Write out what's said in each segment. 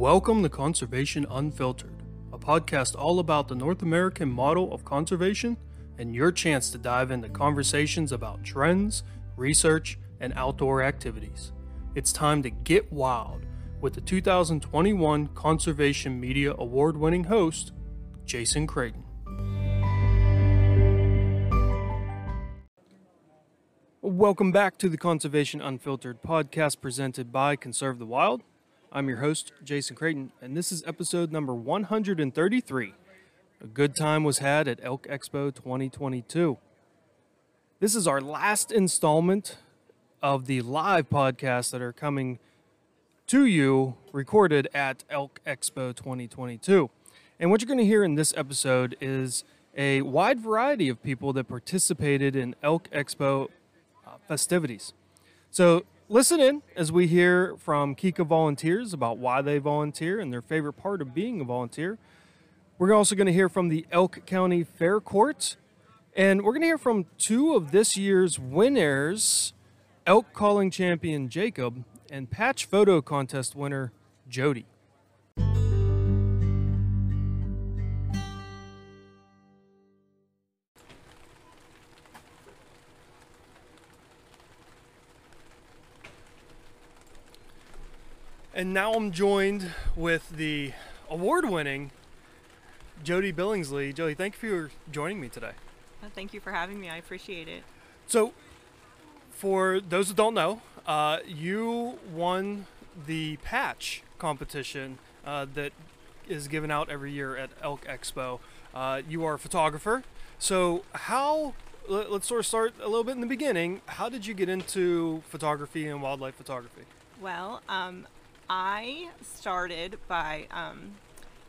Welcome to Conservation Unfiltered, a podcast all about the North American model of conservation and your chance to dive into conversations about trends, research, and outdoor activities. It's time to get wild with the 2021 Conservation Media Award-winning host, Jason Creighton. Welcome back to the Conservation Unfiltered podcast presented by Conserve the Wild. I'm your host, Jason Creighton, and this is episode number 133. A good time was had at Elk Expo 2022. This is our last installment of the live podcasts that are coming to you recorded at Elk Expo 2022. And what you're going to hear in this episode is a wide variety of people that participated in Elk Expo festivities. So listen in as we hear from KECA volunteers about why they volunteer and their favorite part of being a volunteer. We're also going to hear from the Elk County Fair Court, and we're going to hear from two of this year's winners, elk calling champion Jacob and patch photo contest winner Jody. And now I'm joined with the award-winning Jody Billingsley. Jody, thank you for joining me today. Well, thank you for having me. I appreciate it. So, for those who don't know, you won the patch competition that is given out every year at Elk Expo. You are a photographer. So, let's sort of start a little bit in the beginning. How did you get into photography and wildlife photography? Well, I started by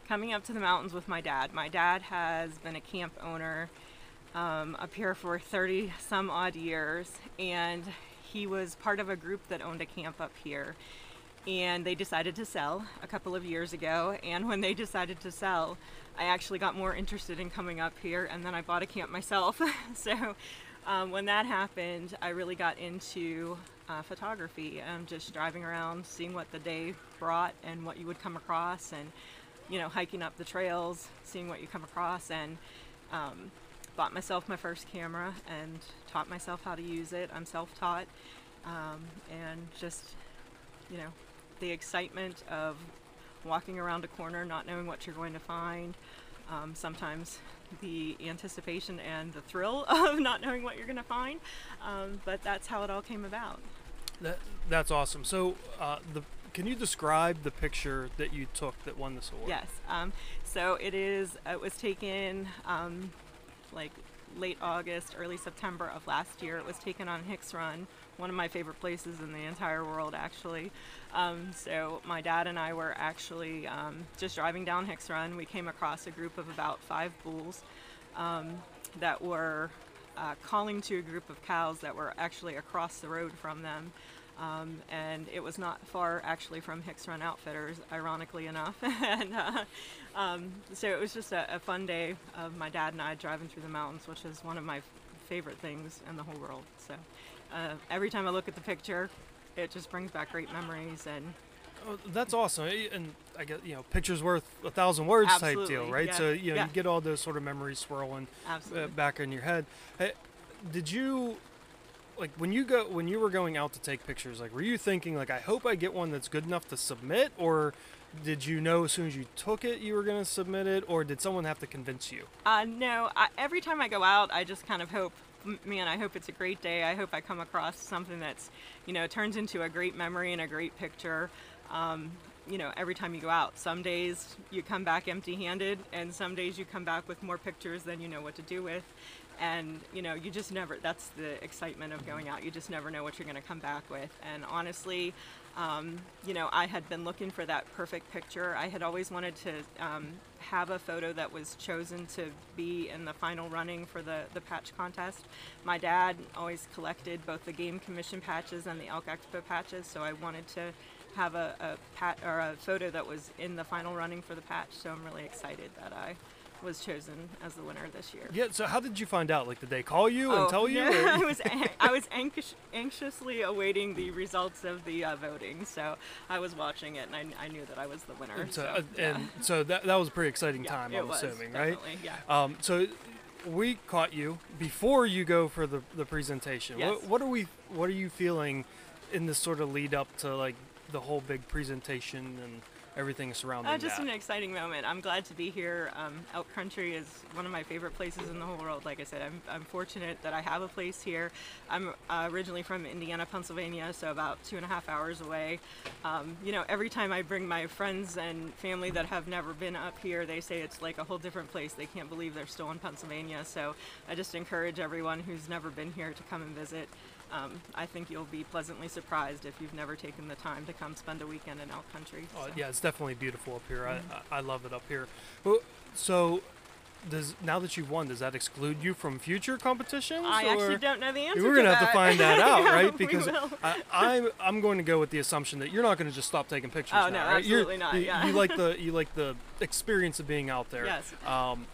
coming up to the mountains with my dad. My dad has been a camp owner up here for 30 some odd years, and he was part of a group that owned a camp up here, and they decided to sell a couple of years ago. And when they decided to sell, I actually got more interested in coming up here, and then I bought a camp myself. So when that happened, I really got into photography, just driving around, seeing what the day brought and what you would come across, and hiking up the trails, seeing what you come across. And bought myself my first camera and taught myself how to use it. I'm self-taught, and just the excitement of walking around a corner, not knowing what you're going to find, sometimes the anticipation and the thrill of not knowing what you're going to find, but that's how it all came about. That's awesome. So can you describe the picture that you took that won this award? Yes. So it was taken like late August, early September of last year. It was taken on Hicks Run, one of my favorite places in the entire world, actually. So my dad and I were actually just driving down Hicks Run. We came across a group of about 5 bulls that were calling to a group of cows that were actually across the road from them. And it was not far actually from Hicks Run Outfitters, ironically enough. And so it was just a fun day of my dad and I driving through the mountains, which is one of my favorite things in the whole world. So every time I look at the picture, it just brings back great memories. And that's awesome. And I guess pictures worth 1,000 words. Absolutely. Type deal, right? Yeah. So yeah, you get all those sort of memories swirling back in your head. Hey, did you, like, when you were going out to take pictures, like, were you thinking, like, I hope I get one that's good enough to submit, or did you know as soon as you took it you were going to submit it, or did someone have to convince you? No, every time I go out, I just kind of hope, man, I hope it's a great day. I hope I come across something that's, turns into a great memory and a great picture. Every time you go out, some days you come back empty-handed, and some days you come back with more pictures than you know what to do with. And, you just never, that's the excitement of going out. You just never know what you're going to come back with. And honestly, I had been looking for that perfect picture. I had always wanted to have a photo that was chosen to be in the final running for the patch contest. My dad always collected both the Game Commission patches and the Elk Expo patches, so I wanted to have a photo that was in the final running for the patch. So I'm really excited that I was chosen as the winner this year. Yeah, so how did you find out? Like, did they call you and tell you? Yeah, I was anxiously awaiting the results of the voting, so I was watching it, and I knew that I was the winner. And so, that was a pretty exciting time, I'm assuming, right? Yeah. So we caught you before you go for the presentation. Yes. What are you feeling in this sort of lead up to, like, the whole big presentation and everything surrounding that? Just an exciting moment. I'm glad to be here. Elk Country is one of my favorite places in the whole world. Like I said, I'm fortunate that I have a place here. I'm originally from Indiana, Pennsylvania, so about 2.5 hours away. You know, every time I bring my friends and family that have never been up here, they say it's like a whole different place. They can't believe they're still in Pennsylvania. So I just encourage everyone who's never been here to come and visit. I think you'll be pleasantly surprised if you've never taken the time to come spend a weekend in Elk Country. So. Yeah, it's definitely beautiful up here. Mm-hmm. I love it up here. So now that you've won, does that exclude you from future competitions? I actually don't know the answer. We're going to have to find that out, right? Because I'm going to go with the assumption that you're not going to just stop taking pictures. Oh, no, right? Absolutely not. Yeah. You like the experience of being out there. Yes.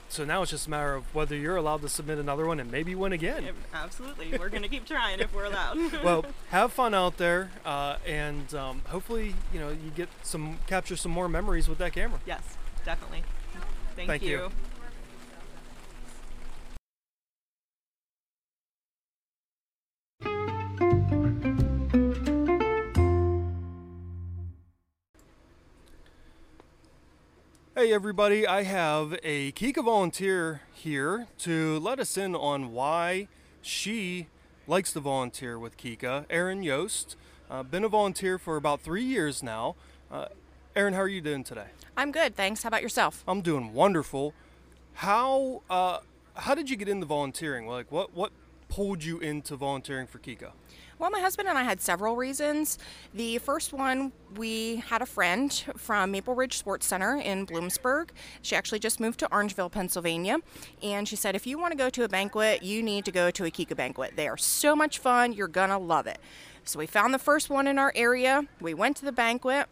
So now it's just a matter of whether you're allowed to submit another one and maybe win again. Yeah, absolutely. We're going to keep trying if we're allowed. Well, have fun out there, and hopefully you get capture some more memories with that camera. Yes, definitely. Thank you. Hey everybody, I have a KECA volunteer here to let us in on why she likes to volunteer with KECA. Erin Yost, been a volunteer for about 3 years now. Erin, how are you doing today? I'm good, thanks. How about yourself? I'm doing wonderful. How did you get into volunteering? Like, what pulled you into volunteering for KECA? Well, my husband and I had several reasons. The first one, we had a friend from Maple Ridge Sports Center in Bloomsburg. She actually just moved to Orangeville, Pennsylvania. And she said, if you want to go to a banquet, you need to go to a KECA banquet. They are so much fun. You're going to love it. So we found the first one in our area. We went to the banquet.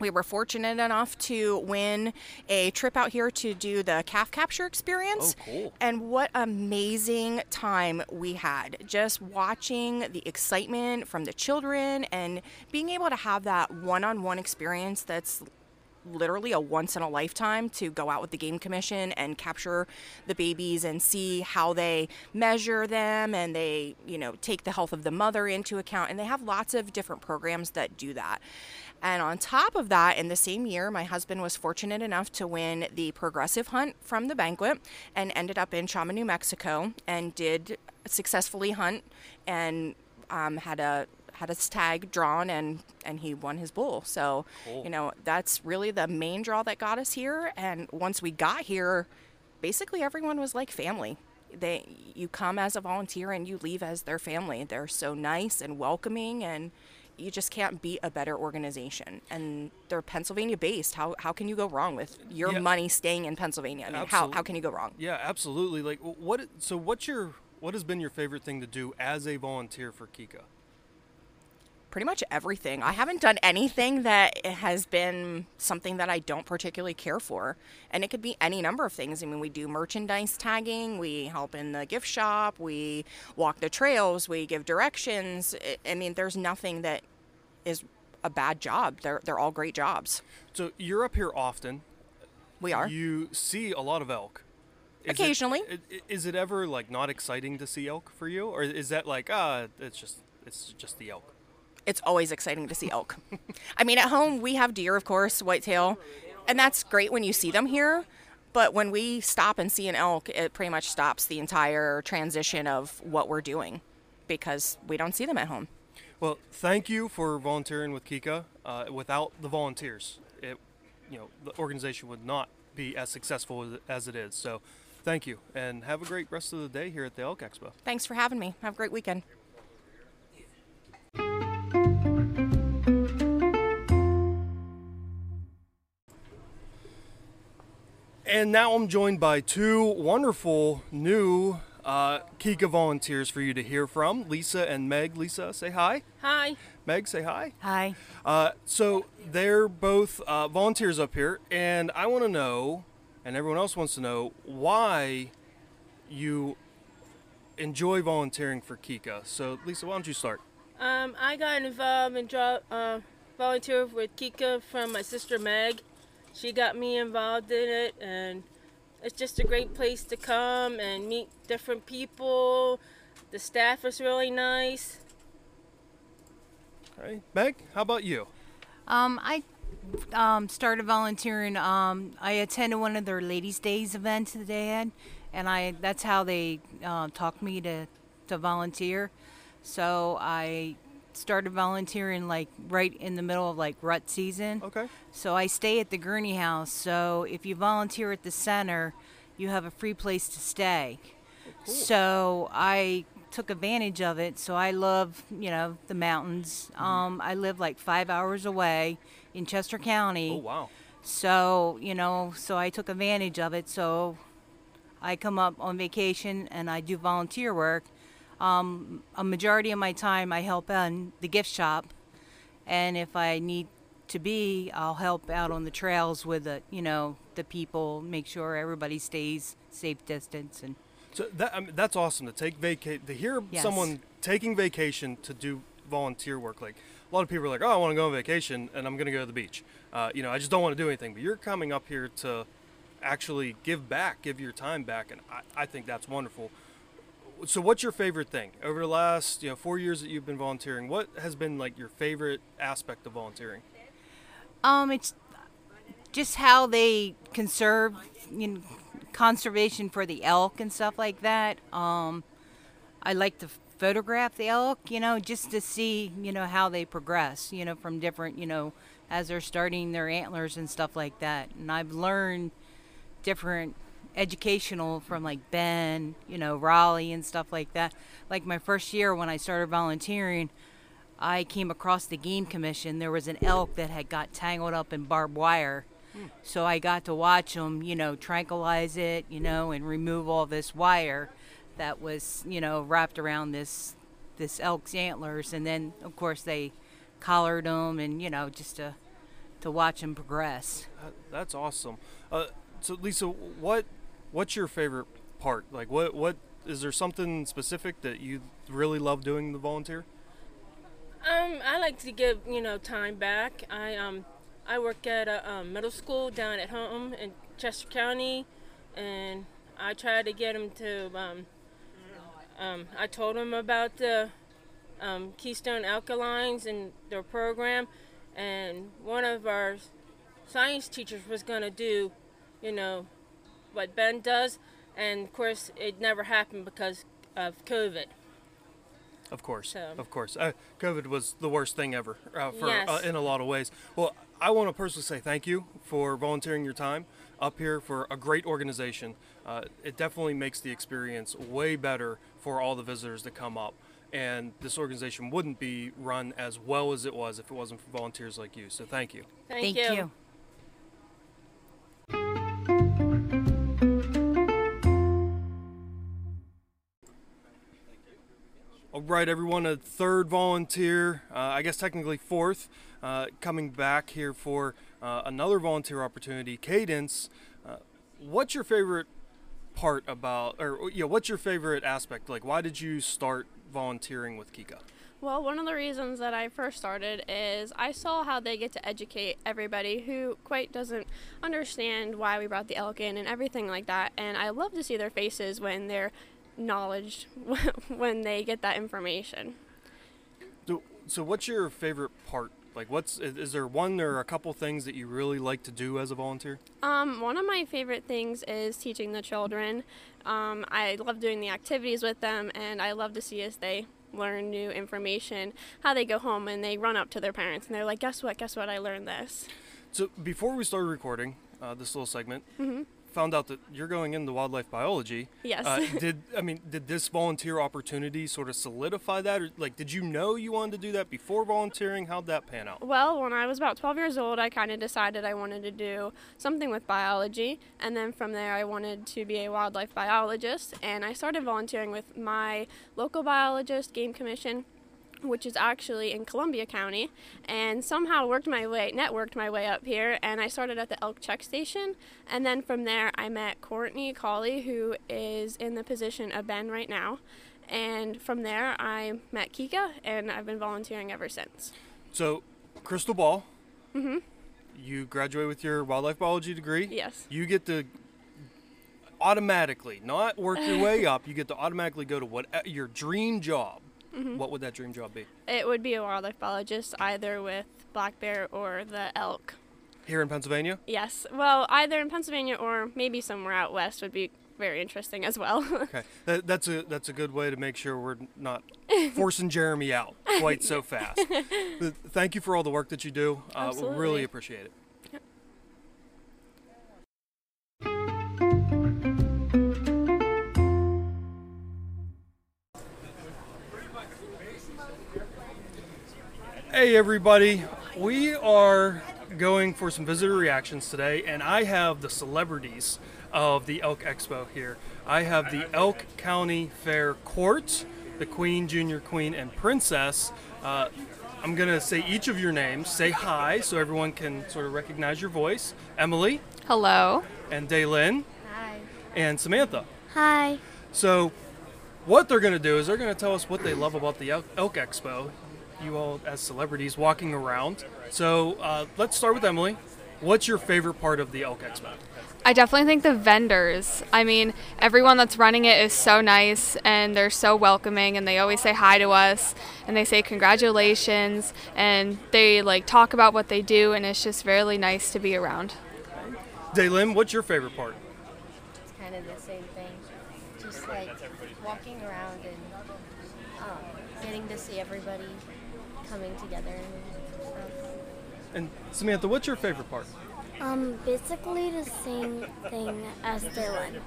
We were fortunate enough to win a trip out here to do the calf capture experience. Oh, cool. And what amazing time we had, just watching the excitement from the children and being able to have that one-on-one experience that's literally a once in a lifetime, to go out with the Game Commission and capture the babies and see how they measure them, and they, take the health of the mother into account, and they have lots of different programs that do that. And on top of that, in the same year, my husband was fortunate enough to win the progressive hunt from the banquet and ended up in Chama, New Mexico, and did successfully hunt and had his tag drawn, and he won his bull. So, cool. That's really the main draw that got us here. And once we got here, basically everyone was like family. You come as a volunteer and you leave as their family. They're so nice and welcoming, and you just can't beat a better organization. And they're Pennsylvania based. How can you go wrong with your money staying in Pennsylvania? I mean, how can you go wrong? Yeah, absolutely. Like, what has been your favorite thing to do as a volunteer for KECA? Pretty much everything. I haven't done anything that has been something that I don't particularly care for. And it could be any number of things. I mean, we do merchandise tagging, we help in the gift shop, we walk the trails, we give directions. I mean, there's nothing that is a bad job. They're all great jobs. So you're up here often. We are. You see a lot of elk. Occasionally. Is it ever, like, not exciting to see elk for you? Or is that like, it's just the elk? It's always exciting to see elk. I mean, at home, we have deer, of course, whitetail, and that's great when you see them here. But when we stop and see an elk, it pretty much stops the entire transition of what we're doing because we don't see them at home. Well, thank you for volunteering with KECA. Without the volunteers, the organization would not be as successful as it is. So thank you, and have a great rest of the day here at the Elk Expo. Thanks for having me. Have a great weekend. And now I'm joined by two wonderful new KECA volunteers for you to hear from, Lisa and Meg. Lisa, say hi. Hi. Meg, say hi. Hi. So they're both volunteers up here, and I want to know and everyone else wants to know why you enjoy volunteering for KECA. So, Lisa, why don't you start? I got involved and volunteered with KECA from my sister Meg. She got me involved in it, and it's just a great place to come and meet different people. The staff is really nice. All right, Meg, how about you? I started volunteering. I attended one of their Ladies' Days events that they had, and that's how they talked me to volunteer. So I started volunteering like right in the middle of like rut season. Okay. So I stay at the Gurney House. So if you volunteer at the center, you have a free place to stay. Oh, cool. So I took advantage of it. So I love, you know, the mountains. Mm-hmm. I live like 5 hours away in Chester County. Oh, wow. So, you know, so I took advantage of it. So I come up on vacation and I do volunteer work. A majority of my time I help out in the gift shop, and if I need to be, I'll help out on the trails with the, you know, the people, make sure everybody stays safe distance. And so that's awesome to take to hear. Yes. Someone taking vacation to do volunteer work. Like a lot of people are like, oh, I want to go on vacation and I'm going to go to the beach. You know, I just don't want to do anything, but you're coming up here to actually give back, give your time back. And I think that's wonderful. So what's your favorite thing over the last 4 years that you've been volunteering? What has been like your favorite aspect of volunteering? It's just how they conserve, conservation for the elk and stuff like that. I like to photograph the elk, just to see, how they progress, from different, as they're starting their antlers and stuff like that. And I've learned different educational from like Ben, Raleigh and stuff like that. Like my first year when I started volunteering, I came across the Game Commission. There was an elk that had got tangled up in barbed wire. So I got to watch them, tranquilize it, and remove all this wire that was, wrapped around this elk's antlers. And then of course they collared them, and, just to watch them progress. That's awesome. So Lisa, what's your favorite part? Like what is there something specific that you really love doing the volunteer? I like to give, time back. I work at a middle school down at home in Chester County, and I try to get them to I told them about the Keystone Alkalines and their program, and one of our science teachers was going to do what Ben does, and of course it never happened because of COVID. Of course, so. Of course. COVID was the worst thing ever in a lot of ways. Well, I want to personally say thank you for volunteering your time up here for a great organization. It definitely makes the experience way better for all the visitors that come up, and this organization wouldn't be run as well as it was if it wasn't for volunteers like you. So thank you. Thank you. All right, everyone, a third volunteer, I guess technically fourth, coming back here for another volunteer opportunity, Cadence. What's your favorite part about, what's your favorite aspect? Like, why did you start volunteering with KECA? Well, one of the reasons that I first started is I saw how they get to educate everybody who quite doesn't understand why we brought the elk in and everything like that, and I love to see their faces when they're knowledge when they get that information. So what's your favorite part? Like is there one or a couple things that you really like to do as a volunteer? One of my favorite things is teaching the children. I love doing the activities with them, and I love to see as they learn new information, how they go home and they run up to their parents and they're like, guess what, I learned this. So before we started recording this little segment, mm-hmm. found out that you're going into wildlife biology. Yes. Did this volunteer opportunity sort of solidify that? Or, did you know you wanted to do that before volunteering? How'd that pan out? Well, when I was about 12 years old, I kind of decided I wanted to do something with biology. And then from there, I wanted to be a wildlife biologist. And I started volunteering with my local biologist, Game Commission, which is actually in Columbia County, and somehow networked my way up here, and I started at the elk check station, and then from there I met Courtney Colley, who is in the position of Ben right now, and from there I met KECA, and I've been volunteering ever since. So, crystal ball, you graduate with your wildlife biology degree. Yes. You get to automatically, not work your way up, you get to automatically go to your dream job. What would that dream job be? It would be a wildlife biologist, either with black bear or the elk. Here in Pennsylvania? Yes. Well, either in Pennsylvania or maybe somewhere out west would be very interesting as well. Okay. That's a good way to make sure we're not forcing Jeremy out quite so fast. Thank you for all the work that you do. Absolutely. We really appreciate it. Hey everybody, we are going for some visitor reactions today, and I have the celebrities of the Elk Expo here. I have the Elk County Fair Court, the Queen, Junior Queen, and Princess. I'm going to say each of your names, say hi so everyone can sort of recognize your voice. Emily. Hello. And Daylin. Hi. And Samantha. Hi. So what they're going to do is they're going to tell us what they love about the Elk Expo. You all as celebrities walking around. So let's start with Emily. What's your favorite part of the Elk Expo? I definitely think the vendors. I mean, everyone that's running it is so nice, and they're so welcoming, and they always say hi to us, and they say congratulations, and they like talk about what they do, and it's just really nice to be around. Daylin, what's your favorite part? It's kind of the same thing. Just like walking around and getting to see everybody coming together and stuff. And Samantha, what's your favorite part? Basically the same thing as Dylan.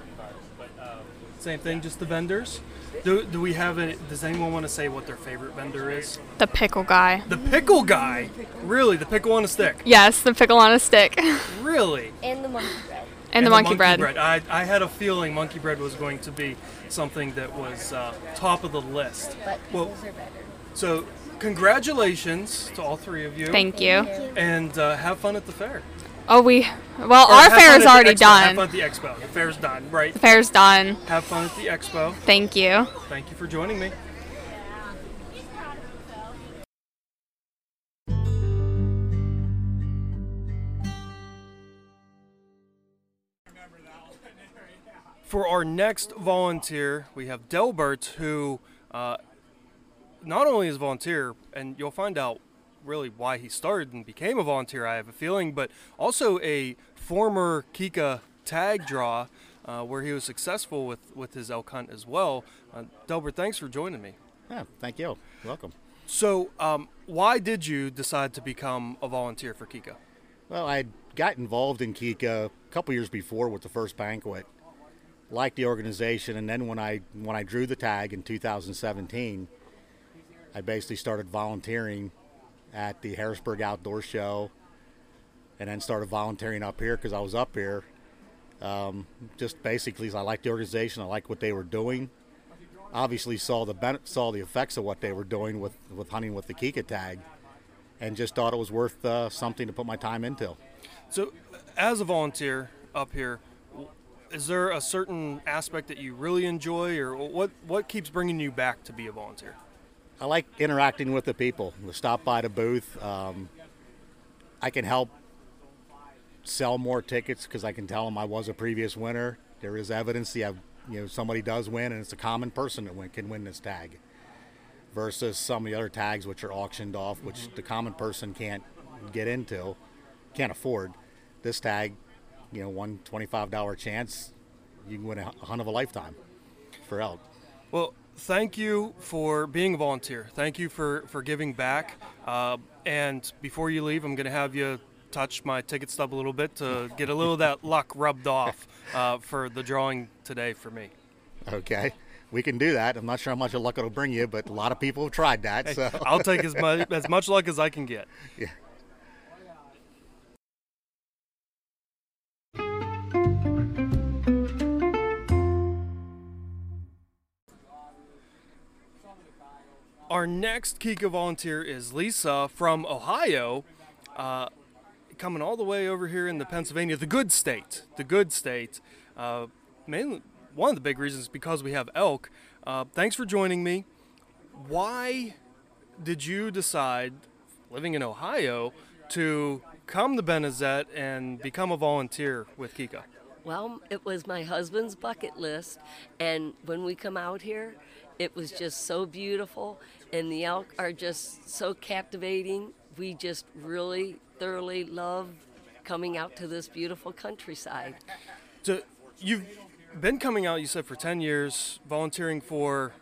Same thing, just the vendors? Do we have any, does anyone want to say what their favorite vendor is? The pickle guy. The pickle guy? Really, the pickle on a stick? Yes, the pickle on a stick. Really? And the monkey bread. And the monkey bread. I had a feeling monkey bread was going to be something that was top of the list. But pickles are better. So, congratulations to all three of you. Thank you. And have fun at the fair. Oh, our fair is already done. Have fun at the expo. The fair's done, right? The fair's done. Have fun at the expo. Thank you. Thank you for joining me. For our next volunteer, we have Delbert, who not only is a volunteer, and you'll find out really why he started and became a volunteer, I have a feeling, but also a former KECA tag draw where he was successful with his elk hunt as well. Delbert, thanks for joining me. Yeah, thank you. Welcome. So why did you decide to become a volunteer for KECA? Well, I got involved in KECA a couple years before with the first banquet. Liked the organization, and then when I drew the tag in 2017, I basically started volunteering at the Harrisburg Outdoor Show, and then started volunteering up here because I was up here. Just basically, 'cause I liked the organization. I liked what they were doing. Obviously, saw the effects of what they were doing with hunting with the KECA tag, and just thought it was worth something to put my time into. So, as a volunteer up here, is there a certain aspect that you really enjoy, or what keeps bringing you back to be a volunteer? I like interacting with the people. We stop by the booth. I can help sell more tickets because I can tell them I was a previous winner. There is evidence that somebody does win, and it's a common person that can win this tag versus some of the other tags which are auctioned off, which the common person can't get into, can't afford. This tag, one $25 chance, you can win a hunt of a lifetime for elk. Well, thank you for being a volunteer. Thank you for giving back. And before you leave, I'm going to have you touch my ticket stub a little bit to get a little of that luck rubbed off for the drawing today for me. Okay. We can do that. I'm not sure how much luck it'll bring you, but a lot of people have tried that. So I'll take as much luck as I can get. Yeah. Our next KECA volunteer is Lisa from Ohio, coming all the way over here in the Pennsylvania, the good state. Mainly one of the big reasons is because we have elk. Thanks for joining me. Why did you decide, living in Ohio, to come to Benezet and become a volunteer with KECA? Well, it was my husband's bucket list, and when we come out here, it was just so beautiful, and the elk are just so captivating. We just really thoroughly love coming out to this beautiful countryside. So you've been coming out, you said, for 10 years, volunteering for...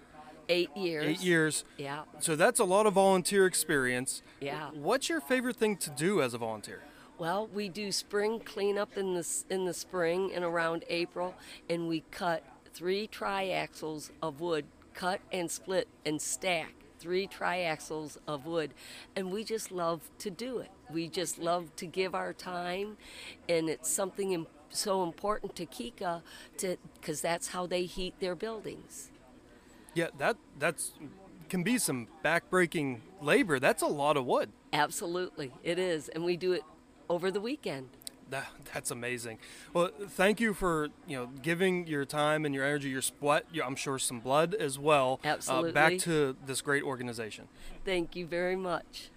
8 years. 8 years. Yeah. So that's a lot of volunteer experience. Yeah. What's your favorite thing to do as a volunteer? Well, we do spring cleanup in the spring and around April, and we cut 3 triaxles of wood, cut and split and stack 3 triaxles of wood, and we just love to do it. We just love to give our time, and it's something so important to KECA because that's how they heat their buildings. Yeah, that's can be some back-breaking labor. That's a lot of wood. Absolutely, it is, and we do it over the weekend. That's amazing. Well, thank you for giving your time and your energy, your sweat, I'm sure some blood as well. Absolutely. Back to this great organization. Thank you very much.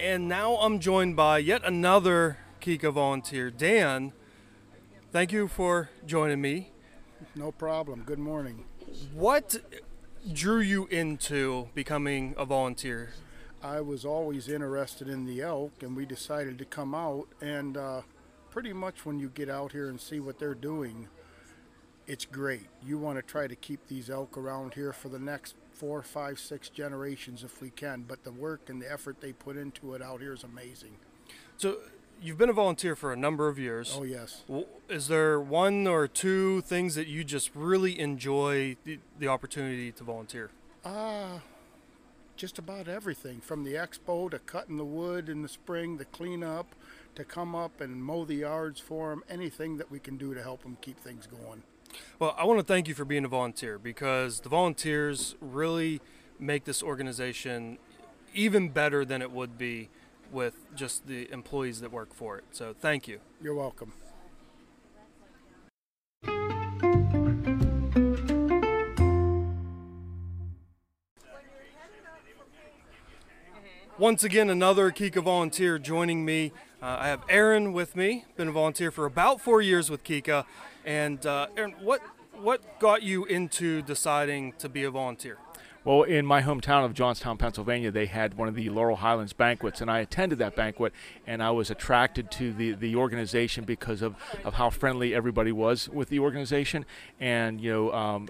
And now I'm joined by yet another KECA volunteer, Dan. Thank you for joining me. No problem. Good morning. What drew you into becoming a volunteer? I was always interested in the elk, and we decided to come out, and pretty much when you get out here and see what they're doing, it's great. You want to try to keep these elk around here for the next 4, 5, 6 generations if we can, but the work and the effort they put into it out here is amazing. So you've been a volunteer for a number of years. Oh, yes. Is there 1 or 2 things that you just really enjoy the opportunity to volunteer? Just about everything, from the expo to cutting the wood in the spring, the cleanup, to come up and mow the yards for them, anything that we can do to help them keep things going. Well, I want to thank you for being a volunteer, because the volunteers really make this organization even better than it would be with just the employees that work for it. So thank you. You're welcome. Once again, another KECA volunteer joining me. I have Aaron with me, been a volunteer for about 4 years with KECA. And Aaron, what got you into deciding to be a volunteer? Well, in my hometown of Johnstown, Pennsylvania, they had one of the Laurel Highlands banquets, and I attended that banquet, and I was attracted to the organization because of how friendly everybody was with the organization. And,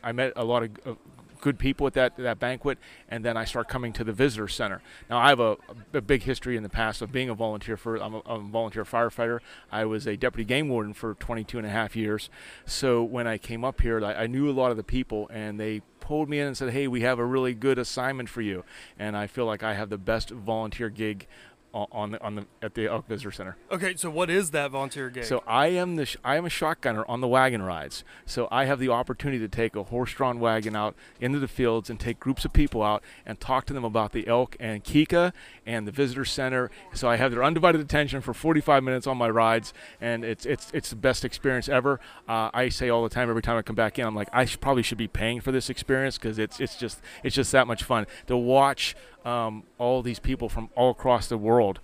I met a lot of good people at that banquet, and then I start coming to the visitor center. Now, I have a big history in the past of being a volunteer. I'm a volunteer firefighter. I was a deputy game warden for 22 and a half years. So when I came up here, I knew a lot of the people, and they pulled me in and said, "Hey, we have a really good assignment for you." And I feel like I have the best volunteer gig at the Elk Visitor Center. Okay, so what is that volunteer gig? So I am a shotgunner on the wagon rides. So I have the opportunity to take a horse-drawn wagon out into the fields and take groups of people out and talk to them about the elk and KECA and the visitor center. So I have their undivided attention for 45 minutes on my rides, and it's the best experience ever. I say all the time, every time I come back in, I'm like, I probably should be paying for this experience, because it's just that much fun to watch. All these people from all across the world,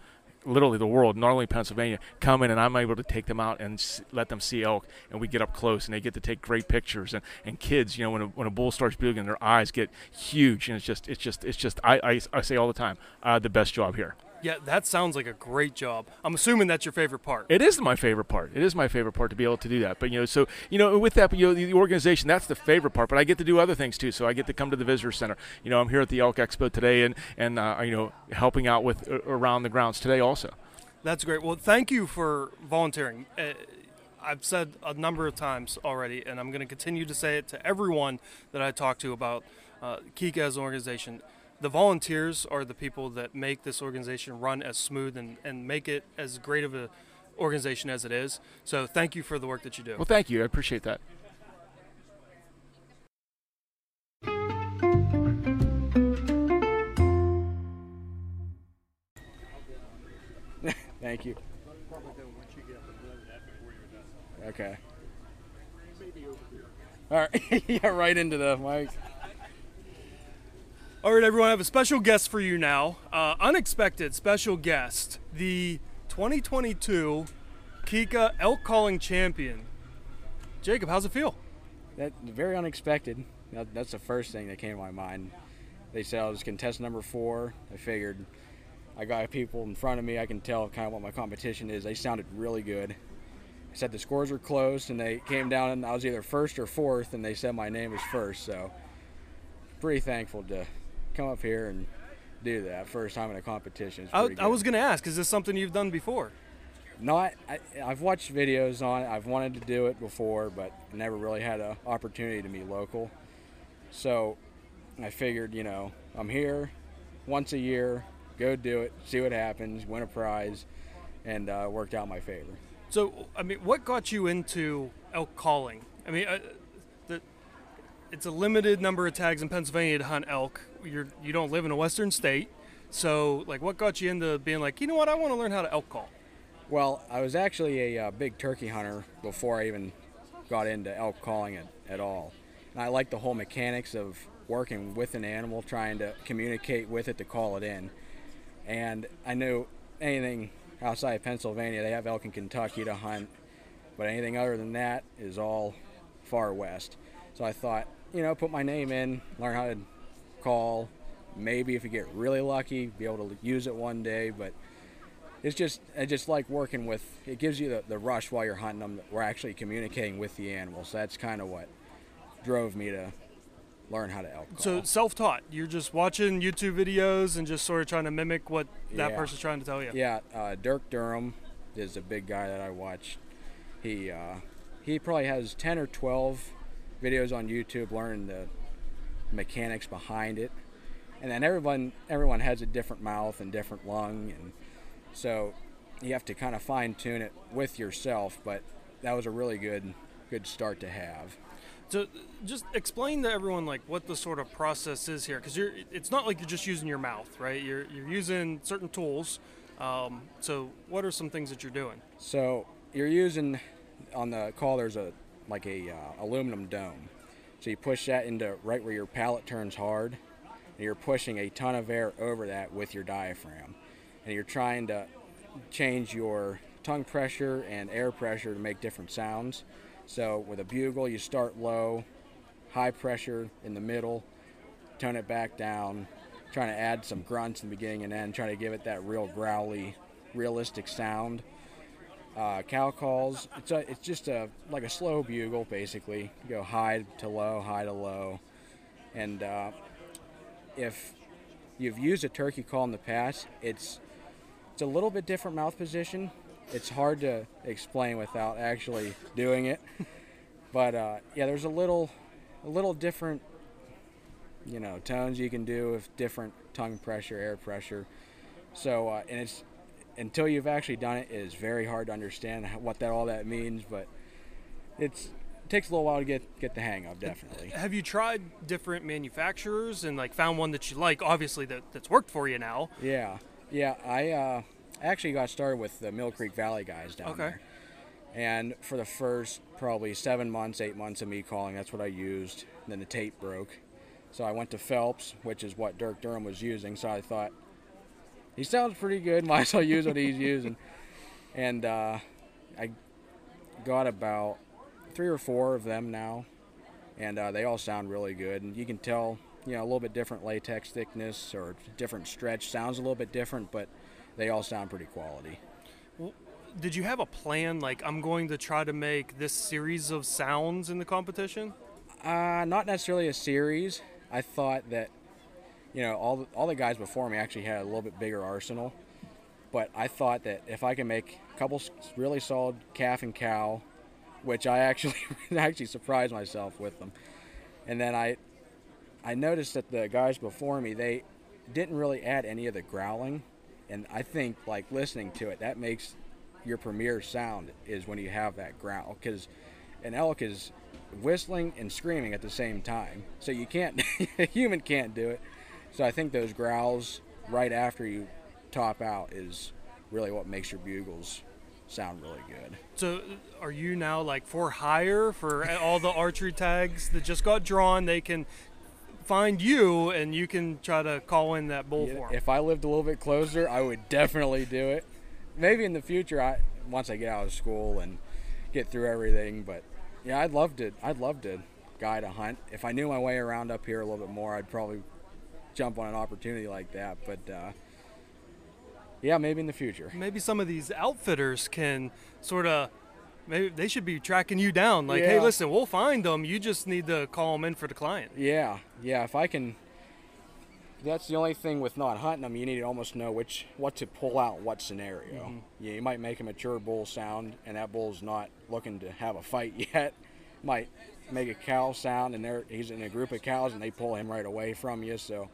literally the world, not only Pennsylvania, come in, and I'm able to take them out and let them see elk, and we get up close, and they get to take great pictures. And kids, when a bull starts bugling, their eyes get huge, and it's just. I say all the time, the best job here. Yeah, that sounds like a great job. I'm assuming that's your favorite part. It is my favorite part. It is my favorite part to be able to do that. But, with that, the organization, that's the favorite part. But I get to do other things, too. So I get to come to the visitor center. I'm here at the Elk Expo today and helping out with around the grounds today also. That's great. Well, thank you for volunteering. I've said a number of times already, and I'm going to continue to say it to everyone that I talk to about KECA as an organization. the volunteers are the people that make this organization run as smooth and make it as great of an organization as it is. So thank you for the work that you do. Well, thank you. I appreciate that. Thank you. Okay. All right. Yeah, right into the mic. All right, everyone, I have a special guest for you now. Unexpected special guest, the 2022 KECA elk calling champion. Jacob, how's it feel? That's very unexpected. That's the first thing that came to my mind. They said I was contestant number 4. I figured I got people in front of me. I can tell kind of what my competition is. They sounded really good. I said the scores were close, and they came down, and I was either first or fourth, and they said my name was first. So pretty thankful to come up here and do that first time in a competition. I was gonna ask, is this something you've done before? I've watched videos on it. I've wanted to do it before, but never really had an opportunity to meet local. So I figured, you know, I'm here once a year, go do it, see what happens, win a prize, and worked out in my favor. So, I mean, what got you into elk calling? I mean, it's a limited number of tags in Pennsylvania to hunt elk. You don't live in a western state, so like, what got you into being like, you know what, I want to learn how to elk call? Well, I was actually a big turkey hunter before I even got into elk calling at all, and I like the whole mechanics of working with an animal, trying to communicate with it to call it in. And I knew anything outside of Pennsylvania, they have elk in Kentucky to hunt, but anything other than that is all far west. So I thought, you know, put my name in, learn how to call, maybe if you get really lucky, be able to use it one day. But it's just, I just like working with, it gives you the rush while you're hunting them. We're actually communicating with the animals. So that's kind of what drove me to learn how to elk call. So self-taught, you're just watching YouTube videos and just sort of trying to mimic what that person's trying to tell you? Yeah, Dirk Durham is a big guy that I watch. He probably has 10 or 12 videos on YouTube learning the mechanics behind it, and then everyone has a different mouth and different lung, and so you have to kind of fine-tune it with yourself. But that was a really good start to have. So just explain to everyone like what the sort of process is here, because it's not like you're just using your mouth, right? You're using certain tools. So what are some things that you're doing? So you're using on the call, there's a aluminum dome. So you push that into right where your palate turns hard, and you're pushing a ton of air over that with your diaphragm. And you're trying to change your tongue pressure and air pressure to make different sounds. So with a bugle, you start low, high pressure in the middle, tone it back down, trying to add some grunts in the beginning and end, trying to give it that real growly, realistic sound. Cow calls, it's just like a slow bugle, basically. You go high to low. And if you've used a turkey call in the past, it's a little bit different mouth position. It's hard to explain without actually doing it. But yeah, there's a little different, you know, tones you can do with different tongue pressure, air pressure. So and it's, until you've actually done it, it is very hard to understand what all that means, but it takes a little while to get the hang of, definitely. Have you tried different manufacturers and like found one that you like, obviously that's worked for you now? Yeah, I actually got started with the Mill Creek Valley guys down there. And for the first probably 8 months of me calling, that's what I used. And then the tape broke. So I went to Phelps, which is what Dirk Durham was using, so I thought, he sounds pretty good, might as well use what he's using. And I got about 3 or 4 of them now, and they all sound really good. And you can tell, you know, a little bit different latex thickness or different stretch. Sounds a little bit different, but they all sound pretty quality. Well, did you have a plan, like, I'm going to try to make this series of sounds in the competition? Not necessarily a series. I thought that, you know, all the guys before me actually had a little bit bigger arsenal, but I thought that if I can make a couple really solid calf and cow, which I actually surprised myself with them, and then I noticed that the guys before me, they didn't really add any of the growling. And I think, like, listening to it, that makes your premier sound is when you have that growl, because an elk is whistling and screaming at the same time. So you can't, a human can't do it. So I think those growls right after you top out is really what makes your bugles sound really good. So are you now, like, for hire for all the archery tags that just got drawn? They can find you and you can try to call in that bull for them. If I lived a little bit closer, I would definitely do it. Maybe in the future, once I get out of school and get through everything. But yeah, I'd love to guide a hunt. If I knew my way around up here a little bit more, I'd probably jump on an opportunity like that. But yeah, maybe in the future. Maybe some of these outfitters can sort of, maybe they should be tracking you down. Like, yeah. Hey, listen, we'll find them. You just need to call them in for the client. Yeah, yeah. If I can, that's the only thing with not hunting them. You need to almost know what to pull out, what scenario. Mm-hmm. Yeah, you might make a mature bull sound, and that bull's not looking to have a fight yet. Might make a cow sound, and he's in a group of cows, and they pull him right away from you. So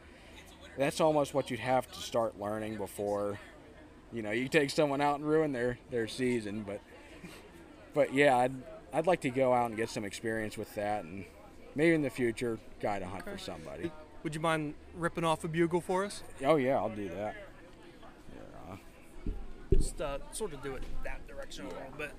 that's almost what you'd have to start learning before. You know, you take someone out and ruin their season, but yeah, I'd like to go out and get some experience with that, and maybe in the future, guide a hunt for somebody. Would you mind ripping off a bugle for us? Oh yeah, I'll do that. Yeah. Just sort of do it that direction a little bit.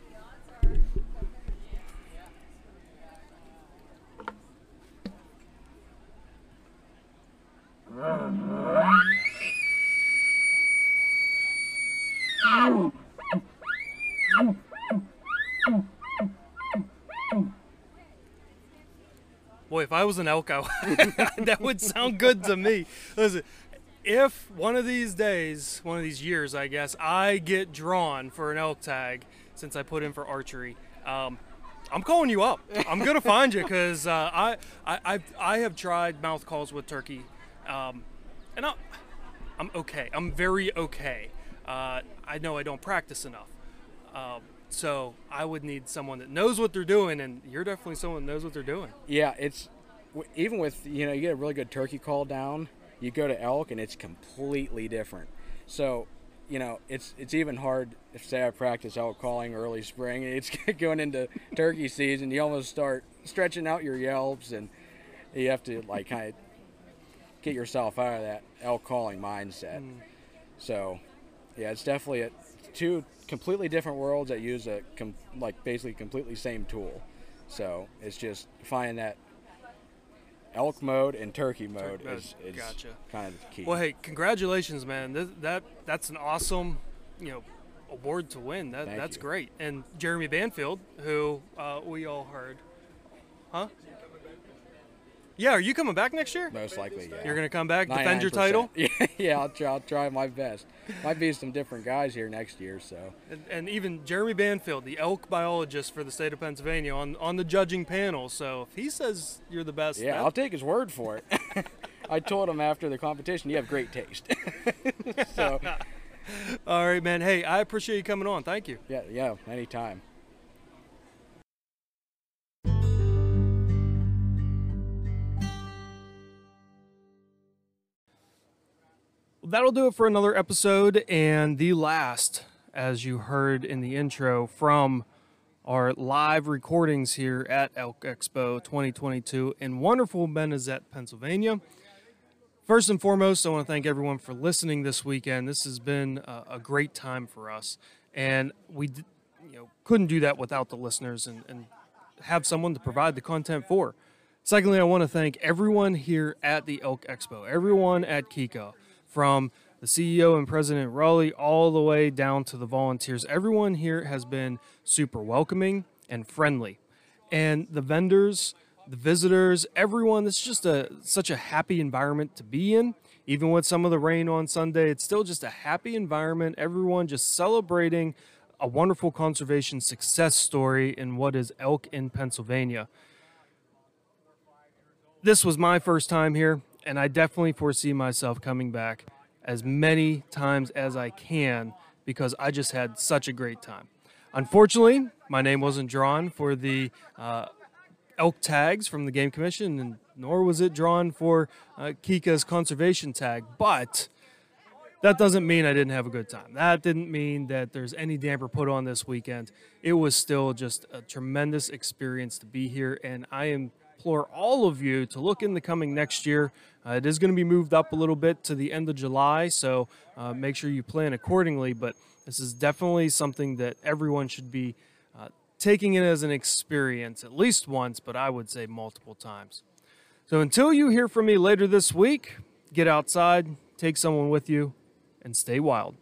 Boy, if I was an elk, that would sound good to me. Listen, if one of these years, I guess, I get drawn for an elk tag, since I put in for archery, I'm calling you up. I'm going to find you, because I have tried mouth calls with turkey. And I'm okay. I'm very okay. I know I don't practice enough. So I would need someone that knows what they're doing, and you're definitely someone that knows what they're doing. Yeah, it's even with, you know, you get a really good turkey call down, you go to elk, and it's completely different. So, you know, it's even hard if, say, I practice elk calling early spring, and it's going into turkey season. You almost start stretching out your yelps, and you have to, like, kind of get yourself out of that elk calling mindset. So yeah, it's definitely two completely different worlds that use basically completely same tool. So it's just finding that elk mode and turkey mode is gotcha. Kind of key. Well, hey, congratulations, man. That's an awesome, you know, award to win. That's you. Great. And Jeremy Banfield, who we all heard, huh? Yeah, are you coming back next year? Most likely, yeah. You're going to come back, defend your title? Yeah, I'll try my best. Might be some different guys here next year. So. And even Jeremy Banfield, the elk biologist for the state of Pennsylvania, on the judging panel. So if he says you're the best. Yeah, I'll take his word for it. I told him after the competition, you have great taste. So. All right, man. Hey, I appreciate you coming on. Thank you. Yeah, anytime. That'll do it for another episode, and the last, as you heard in the intro, from our live recordings here at Elk Expo 2022 in wonderful Benezet, Pennsylvania. First and foremost, I want to thank everyone for listening this weekend. This has been a great time for us, and we couldn't do that without the listeners and have someone to provide the content for. Secondly, I want to thank everyone here at the Elk Expo, everyone at KECA, from the CEO and President Raleigh all the way down to the volunteers. Everyone here has been super welcoming and friendly. And the vendors, the visitors, everyone, it's just such a happy environment to be in. Even with some of the rain on Sunday, it's still just a happy environment. Everyone just celebrating a wonderful conservation success story in what is elk in Pennsylvania. This was my first time here, and I definitely foresee myself coming back as many times as I can, because I just had such a great time. Unfortunately, my name wasn't drawn for the elk tags from the Game Commission, and nor was it drawn for KECA's conservation tag, but that doesn't mean I didn't have a good time. That didn't mean that there's any damper put on this weekend. It was still just a tremendous experience to be here, and I implore all of you to look in the coming next year. It is going to be moved up a little bit to the end of July, so make sure you plan accordingly, but this is definitely something that everyone should be taking it as an experience at least once, but I would say multiple times. So until you hear from me later this week, get outside, take someone with you, and stay wild.